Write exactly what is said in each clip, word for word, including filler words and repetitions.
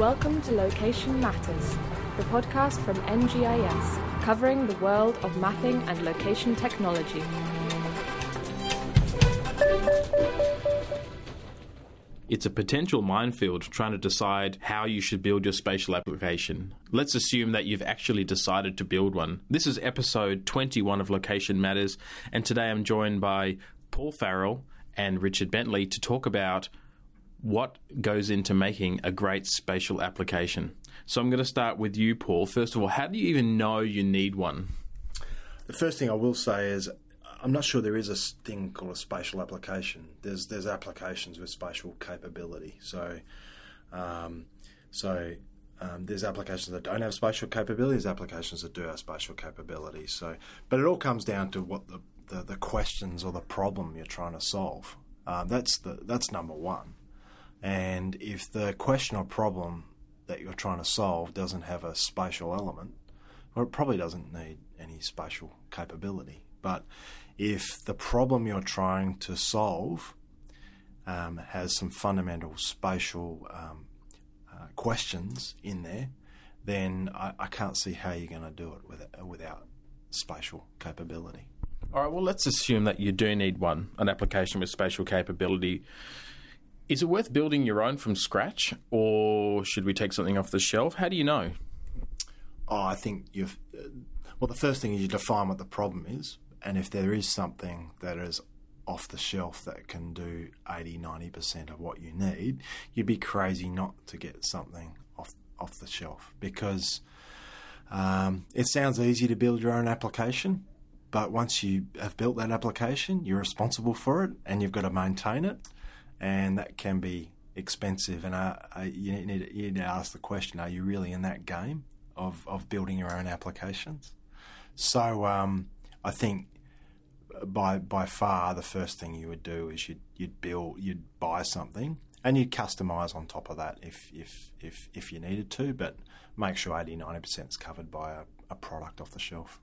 Welcome to Location Matters, the podcast from N G I S, covering the world of mapping and location technology. It's a potential minefield trying to decide how you should build your spatial application. Let's assume that you've actually decided to build one. This is episode twenty-one of Location Matters, and today I'm joined by Paul Farrell and Richard Bentley to talk about what goes into making a great spatial application. So I'm going to start with you, Paul. First of all, how do you even know you need one? The first thing I will say is I'm not sure there is a thing called a spatial application. There's there's applications with spatial capability. So um, so um, there's applications that don't have spatial capability. There's applications that do have spatial capability. So, but it all comes down to what the, the, the questions or the problem you're trying to solve. Um, that's the that's number one. And if the question or problem that you're trying to solve doesn't have a spatial element, well, it probably doesn't need any spatial capability. But if the problem you're trying to solve um, has some fundamental spatial um, uh, questions in there, then I, I can't see how you're going to do it without, without spatial capability. All right, well, let's assume that you do need one, an application with spatial capability. Is it worth building your own from scratch, or should we take something off the shelf? How do you know? Oh, I think you've... Uh, well, the first thing is you define what the problem is, and if there is something that is off the shelf that can do eighty, ninety percent of what you need, you'd be crazy not to get something off, off the shelf, because um, it sounds easy to build your own application, but once you have built that application, you're responsible for it, and you've got to maintain it, and that can be expensive, and uh, you need, you need to ask the question, are you really in that game of, of building your own applications? So um, I think by by far the first thing you would do is you'd you'd build you'd buy something and you'd customise on top of that if if if if you needed to, but make sure eighty, ninety percent is covered by a, a product off the shelf.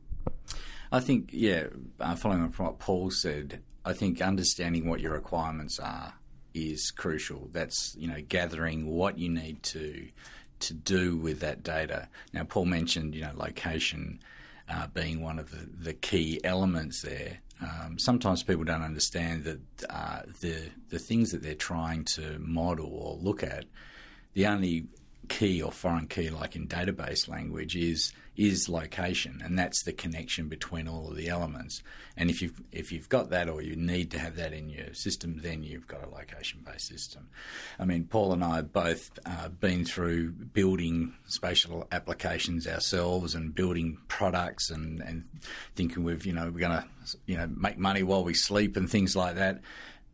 I think yeah, uh, following on from what Paul said, I think understanding what your requirements are is crucial. That's, you know, gathering what you need to to do with that data. Now Paul mentioned, you know, location Uh, being one of the, the key elements there. Um, sometimes people don't understand that uh, the the things that they're trying to model or look at, the only key or foreign key, like in database language, is is location, and that's the connection between all of the elements. And if you've, if you've got that, or you need to have that in your system, then you've got a location-based system. I mean, Paul and I have both uh, been through building spatial applications ourselves and building products and, and thinking we've, you know, we're going to, you know, make money while we sleep and things like that.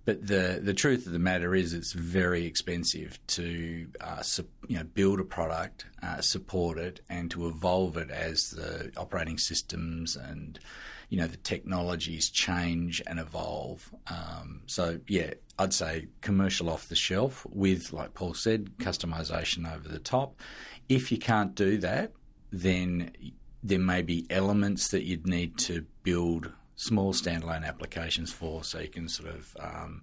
But the, the truth of the matter is it's very expensive to uh, su- you know, build a product, uh, support it, and to evolve it as the operating systems and, you know, the technologies change and evolve. Um, so, yeah, I'd say commercial off the shelf with, like Paul said, customisation over the top. If you can't do that, then there may be elements that you'd need to build small standalone applications for, so you can sort of, um,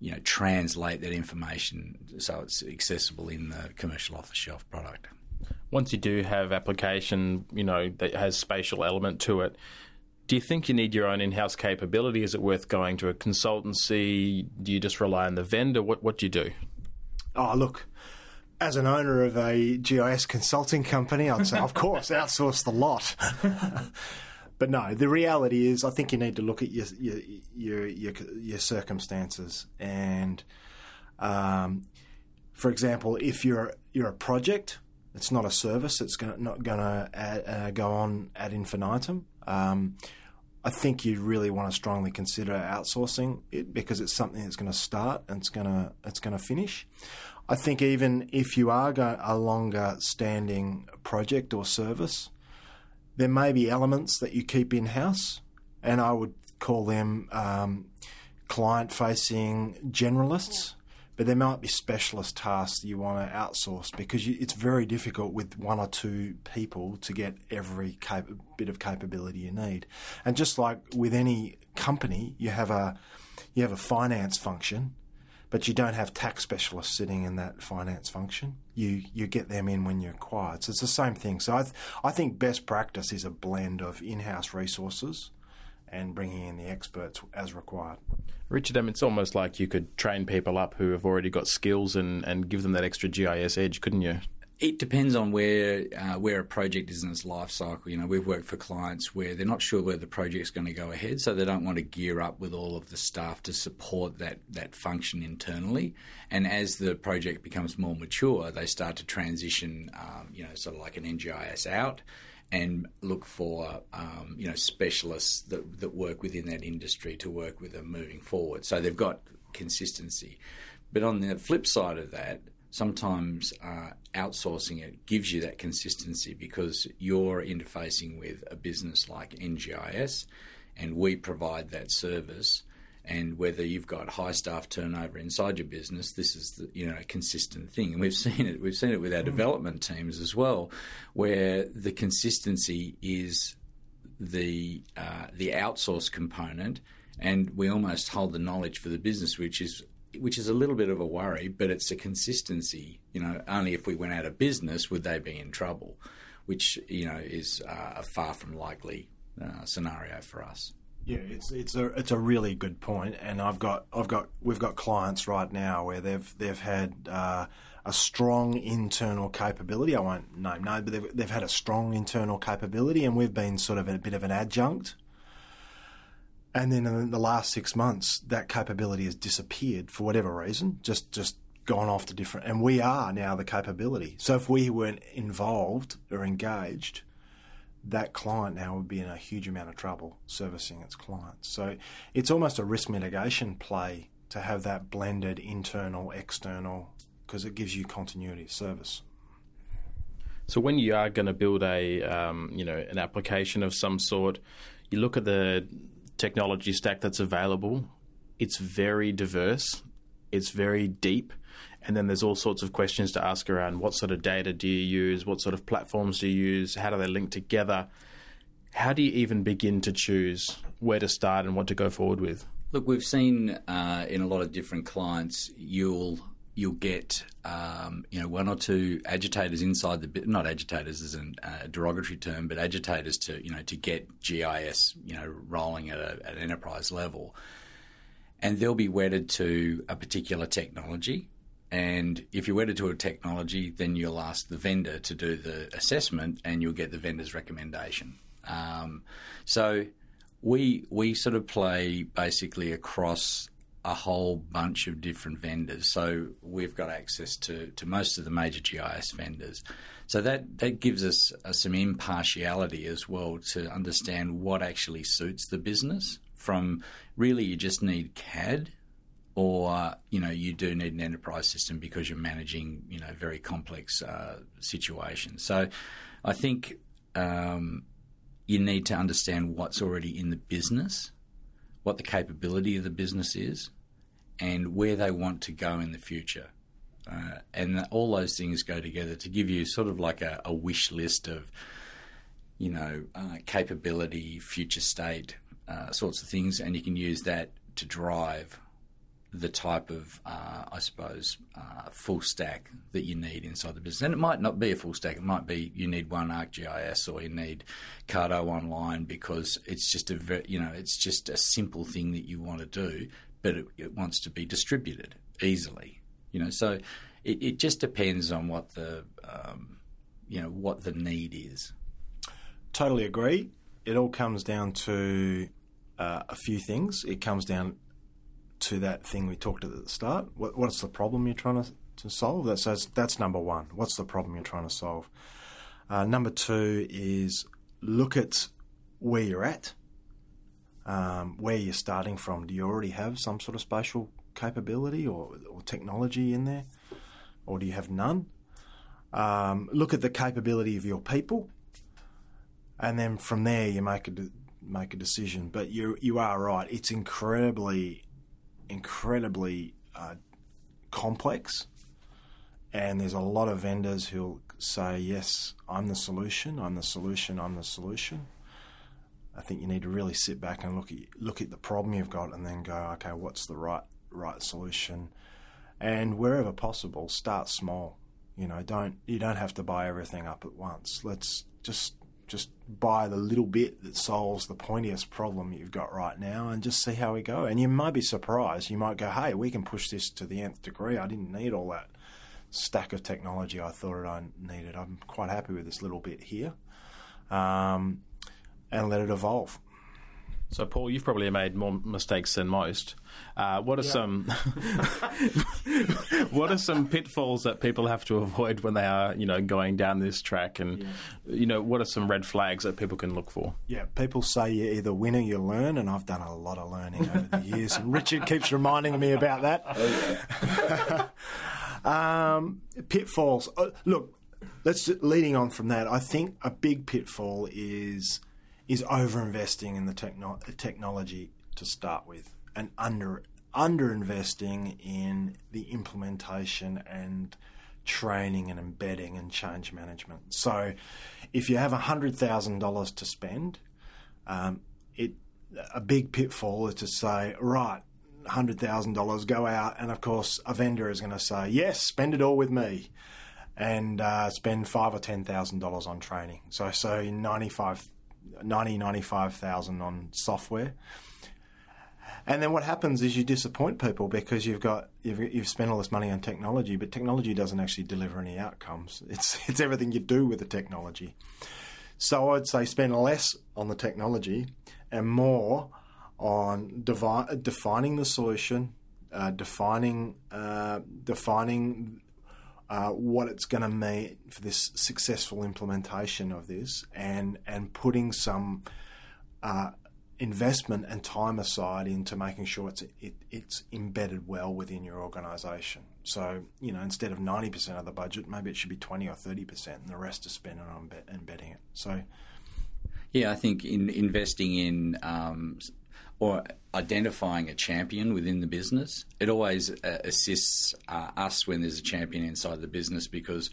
you know, translate that information so it's accessible in the commercial off-the-shelf product. Once you do have application, you know, that has spatial element to it, do you think you need your own in-house capability? Is it worth going to a consultancy? Do you just rely on the vendor? What, what do you do? Oh, look, as an owner of a G I S consulting company, I'd say, of course, outsource the lot. But no, the reality is I think you need to look at your your your, your, your circumstances. And, um, for example, if you're you're a project, it's not a service. It's gonna, not going to uh, go on ad infinitum. Um, I think you really want to strongly consider outsourcing it, because it's something that's going to start and it's going to it's going to finish. I think even if you are going a longer standing project or service, there may be elements that you keep in-house, and I would call them um, client-facing generalists, but there might be specialist tasks you want to outsource, because you, it's very difficult with one or two people to get every cap- bit of capability you need. And just like with any company, you have a you have a finance function, But you don't have tax specialists sitting in that finance function. You you get them in when you're required. So it's the same thing. So I, th- I think best practice is a blend of in-house resources and bringing in the experts as required. Richard, I mean, it's almost like you could train people up who have already got skills and, and give them that extra G I S edge, couldn't you? It depends on where uh, where a project is in its life cycle. You know, we've worked for clients where they're not sure where the project's going to go ahead, so they don't want to gear up with all of the staff to support that, that function internally. And as the project becomes more mature, they start to transition, um, you know, sort of like an N G I S out and look for, um, you know, specialists that, that work within that industry to work with them moving forward. So they've got consistency. But on the flip side of that, sometimes uh, outsourcing it gives you that consistency because you're interfacing with a business like N G I S, and we provide that service. And whether you've got high staff turnover inside your business, this is the, you know, a consistent thing. And we've seen it. We've seen it with our development teams as well, where the consistency is the uh, the outsource component, and we almost hold the knowledge for the business, which is. which is a little bit of a worry, but it's a consistency. You know, only if we went out of business would they be in trouble, which, you know, is uh, a far from likely uh, scenario for us. Yeah, it's it's a it's a really good point, and I've got I've got we've got clients right now where they've they've had uh, a strong internal capability. I won't name no, but they've they've had a strong internal capability, and we've been sort of a bit of an adjunct. And then in the last six months, that capability has disappeared for whatever reason, just just gone off to different. And we are now the capability. So if we weren't involved or engaged, that client now would be in a huge amount of trouble servicing its clients. So it's almost a risk mitigation play to have that blended internal, external, because it gives you continuity of service. So when you are going to build a, um, you know, an application of some sort, you look at the technology stack that's available. It's very diverse, it's very deep, and then there's all sorts of questions to ask around what sort of data do you use, what sort of platforms do you use, how do they link together, how do you even begin to choose where to start and what to go forward with? Look, we've seen uh, in a lot of different clients, you'll you'll get um, you know, one or two agitators inside the bi- not agitators is a uh, derogatory term, but agitators to, you know, to get G I S, you know, rolling at a, at enterprise level, and they'll be wedded to a particular technology. And if you're wedded to a technology, then you'll ask the vendor to do the assessment, and you'll get the vendor's recommendation. Um, so we we sort of play basically across a whole bunch of different vendors. So we've got access to, to most of the major G I S vendors. So that, that gives us uh, some impartiality as well to understand what actually suits the business. From really you just need C A D, or, you know, you do need an enterprise system because you're managing, you know, very complex uh, situations. So I think um, you need to understand what's already in the business, what the capability of the business is, and where they want to go in the future. Uh, and all those things go together to give you sort of like a, a wish list of, you know, uh, capability, future state, uh, sorts of things, and you can use that to drive the type of, uh, I suppose, uh, full stack that you need inside the business. And it might not be a full stack. It might be you need one ArcGIS, or you need Carto Online, because it's just a very, you know, it's just a simple thing that you want to do, but it, it wants to be distributed easily. You know, so it, it just depends on what the, um, you know, what the need is. Totally agree. It all comes down to uh, a few things. It comes down to that thing we talked at the start. What, what's the problem you're trying to, to solve? That's, that's that's number one. What's the problem you're trying to solve? Uh, number two is look at where you're at, um, where you're starting from. Do you already have some sort of spatial capability or, or technology in there, or do you have none? Um, look at the capability of your people, and then from there you make a de- make a decision. But you you are right. It's incredibly incredibly uh, complex, and there's a lot of vendors who'll say, yes, I'm the solution, I'm the solution, I'm the solution. I think you need to really sit back and look at look at the problem you've got, and then go, okay, what's the right right solution? And wherever possible, start small. You know, don't you don't have to buy everything up at once. Let's just just buy the little bit that solves the pointiest problem you've got right now, and just see how we go. And you might be surprised. You might go, hey, we can push this to the nth degree. I didn't need all that stack of technology I thought I needed. I'm quite happy with this little bit here, um, and let it evolve. So, Paul, you've probably made more mistakes than most. Uh, what are yeah. some What are some pitfalls that people have to avoid when they are, you know, going down this track? And yeah. you know, what are some red flags that people can look for? Yeah, people say you either win or you learn, and I've done a lot of learning over the years. And Richard keeps reminding me about that. um, pitfalls. Uh, look, let's leading on from that. I think a big pitfall is. is over-investing in the techno- technology to start with, and under under-investing in the implementation and training and embedding and change management. So if you have one hundred thousand dollars to spend, um, it a big pitfall is to say, right, one hundred thousand dollars, go out, and of course a vendor is going to say, yes, spend it all with me. And uh, spend five or ten thousand dollars on training. So so ninety-five thousand dollars ninety, ninety-five thousand on software, and then what happens is you disappoint people because you've got you've, you've spent all this money on technology, but technology doesn't actually deliver any outcomes. It's it's everything you do with the technology. So I'd say spend less on the technology and more on devi- defining the solution, uh, defining uh, defining. Uh, what it's going to mean for this successful implementation of this, and and putting some uh, investment and time aside into making sure it's it, it's embedded well within your organisation. So, you know, instead of ninety percent of the budget, maybe it should be twenty or thirty percent, and the rest is spent on embedding it. So, yeah, I think in investing in um, or identifying a champion within the business. It always uh, assists uh, us when there's a champion inside the business, because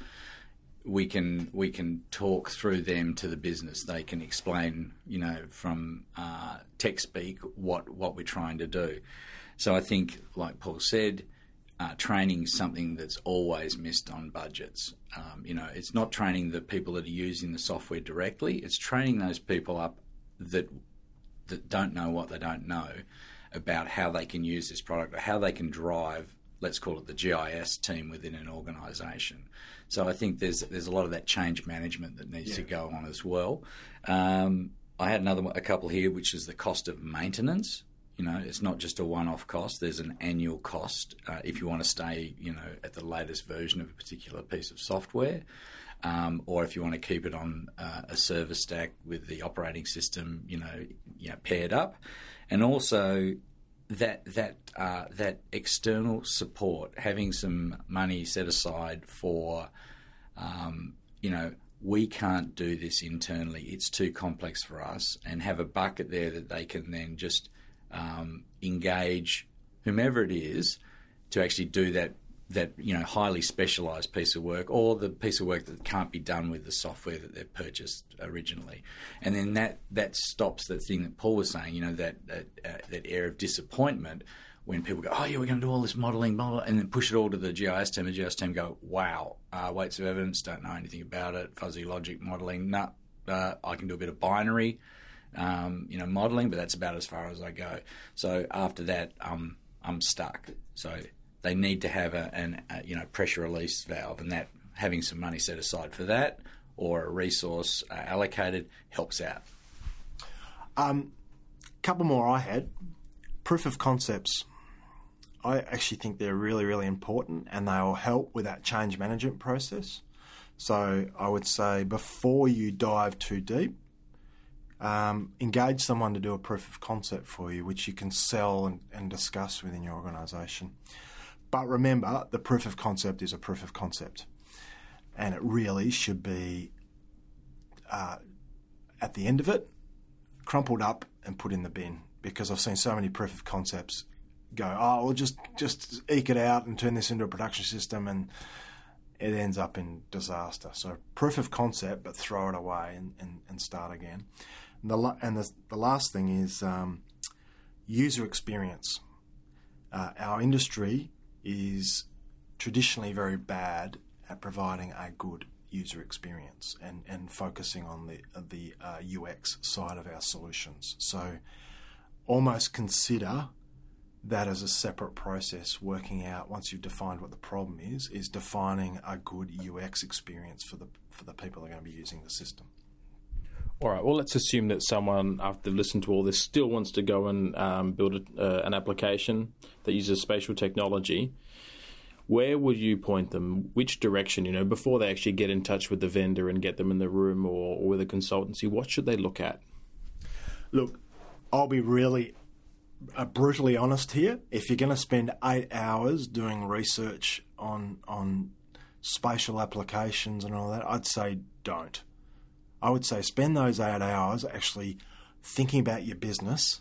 we can we can talk through them to the business. They can explain, you know, from uh, tech speak what, what we're trying to do. So I think, like Paul said, uh, training is something that's always missed on budgets. Um, you know, it's not training the people that are using the software directly. It's training those people up that that don't know what they don't know about how they can use this product, or how they can drive, let's call it the G I S team within an organisation. So I think there's there's a lot of that change management that needs yeah. to go on as well. Um, I had another a couple here, which is the cost of maintenance. You know, it's not just a one-off cost. There's an annual cost uh, if you want to stay, you know, at the latest version of a particular piece of software. Um, or if you want to keep it on uh, a server stack with the operating system, you know, you know, paired up, and also that that uh, that external support, having some money set aside for, um, you know, we can't do this internally; it's too complex for us, and have a bucket there that they can then just um, engage whomever it is to actually do that. that, you know, highly specialised piece of work, or the piece of work that can't be done with the software that they've purchased originally. And then that, that stops that thing that Paul was saying, you know, that that, uh, that air of disappointment when people go, oh, yeah, we're going to do all this modelling, blah, blah, and then push it all to the G I S team. The G I S team go, wow, uh, weights of evidence, don't know anything about it, fuzzy logic modelling, nah, uh, I can do a bit of binary, um, you know, modelling, but that's about as far as I go. So after that, um, I'm stuck. So... they need to have a, an, a you know pressure release valve, and that having some money set aside for that, or a resource uh, allocated, helps out. Um, couple more I had. Proof of concepts. I actually think they're really, really important, and they will help with that change management process. So I would say before you dive too deep, Um, engage someone to do a proof of concept for you, which you can sell and, and discuss within your organisation. But remember, the proof of concept is a proof of concept, and it really should be uh, at the end of it, crumpled up and put in the bin, because I've seen so many proof of concepts go, oh, we'll just, just eke it out and turn this into a production system, and it ends up in disaster. So proof of concept, but throw it away and, and, and start again. And the, and the, the last thing is um, user experience. Uh, our industry is traditionally very bad at providing a good user experience and, and focusing on the the uh, U X side of our solutions. So almost consider that as a separate process, working out, once you've defined what the problem is, is defining a good U X experience for the for the people that are going to be using the system. All right, well, let's assume that someone, after listening to all this, still wants to go and um, build a, uh, an application that uses spatial technology. Where would you point them? Which direction, you know, before they actually get in touch with the vendor and get them in the room or, or with a consultancy, what should they look at? Look, I'll be really uh, brutally honest here. If you're going to spend eight hours doing research on on spatial applications and all that, I'd say don't. I would say spend those eight hours actually thinking about your business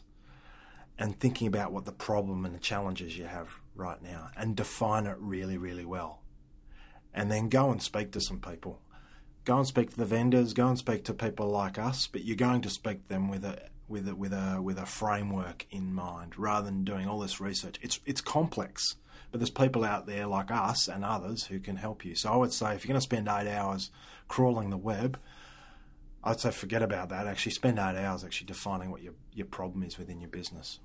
and thinking about what the problem and the challenges you have right now, and define it really, really well. And then go and speak to some people. Go and speak to the vendors, go and speak to people like us, but you're going to speak to them with a with a, with a with a framework in mind rather than doing all this research. It's it's complex, but there's people out there like us and others who can help you. So I would say if you're going to spend eight hours crawling the web, I'd say forget about that. Actually, spend eight hours actually defining what your, your problem is within your business.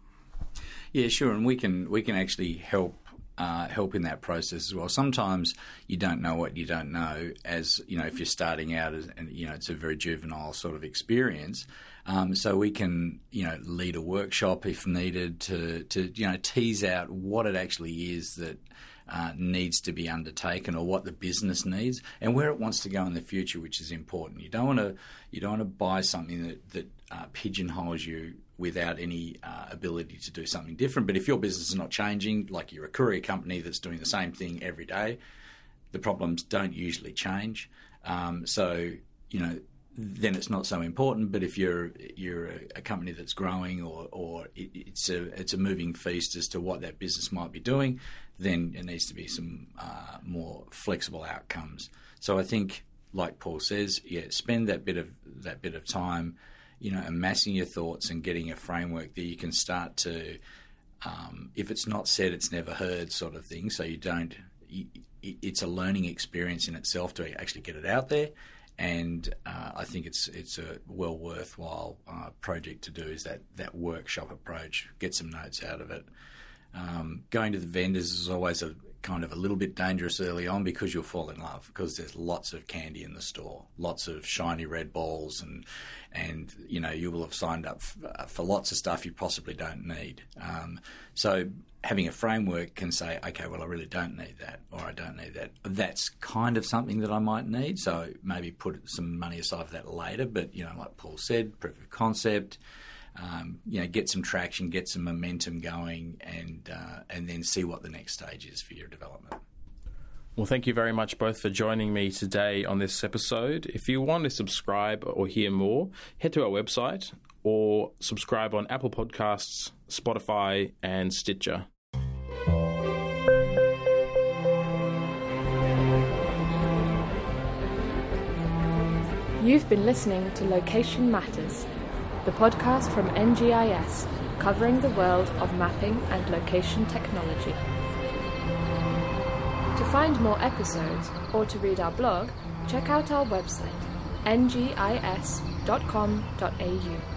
Yeah, sure, and we can we can actually help uh, help in that process as well. Sometimes you don't know what you don't know, as you know, if you're starting out, as, and you know, it's a very juvenile sort of experience. Um, so we can you know lead a workshop if needed to to you know tease out what it actually is that. Uh, needs to be undertaken, or what the business needs, and where it wants to go in the future, which is important. You don't want to you don't want to buy something that that uh, pigeonholes you without any uh, ability to do something different. But if your business is not changing, like you're a courier company that's doing the same thing every day, the problems don't usually change. Um, so you know. Then it's not so important. But if you're you're a, a company that's growing, or or it, it's a it's a moving feast as to what that business might be doing, then there needs to be some uh, more flexible outcomes. So I think, like Paul says, yeah, spend that bit of that bit of time, you know, amassing your thoughts and getting a framework that you can start to, um, if it's not said, it's never heard, sort of thing. So you don't. It's a learning experience in itself to actually get it out there. And uh, I think it's it's a well worthwhile uh, project to do, is that, that workshop approach, get some notes out of it. Um, going to the vendors is always a kind of a little bit dangerous early on, because you'll fall in love, because there's lots of candy in the store, lots of shiny red balls, and and you know you will have signed up f- for lots of stuff you possibly don't need. Um, so having a framework can say, okay, well, I really don't need that, or I don't need that. That's kind of something that I might need, so maybe put some money aside for that later. But you know, like Paul said, proof of concept. Um, you know, get some traction, get some momentum going, and uh, and then see what the next stage is for your development. Well, thank you very much both for joining me today on this episode. If you want to subscribe or hear more, head to our website or subscribe on Apple Podcasts, Spotify, and Stitcher. You've been listening to Location Matters, the podcast from N G I S, covering the world of mapping and location technology. To find more episodes or to read our blog, check out our website, N G I S dot com dot A U.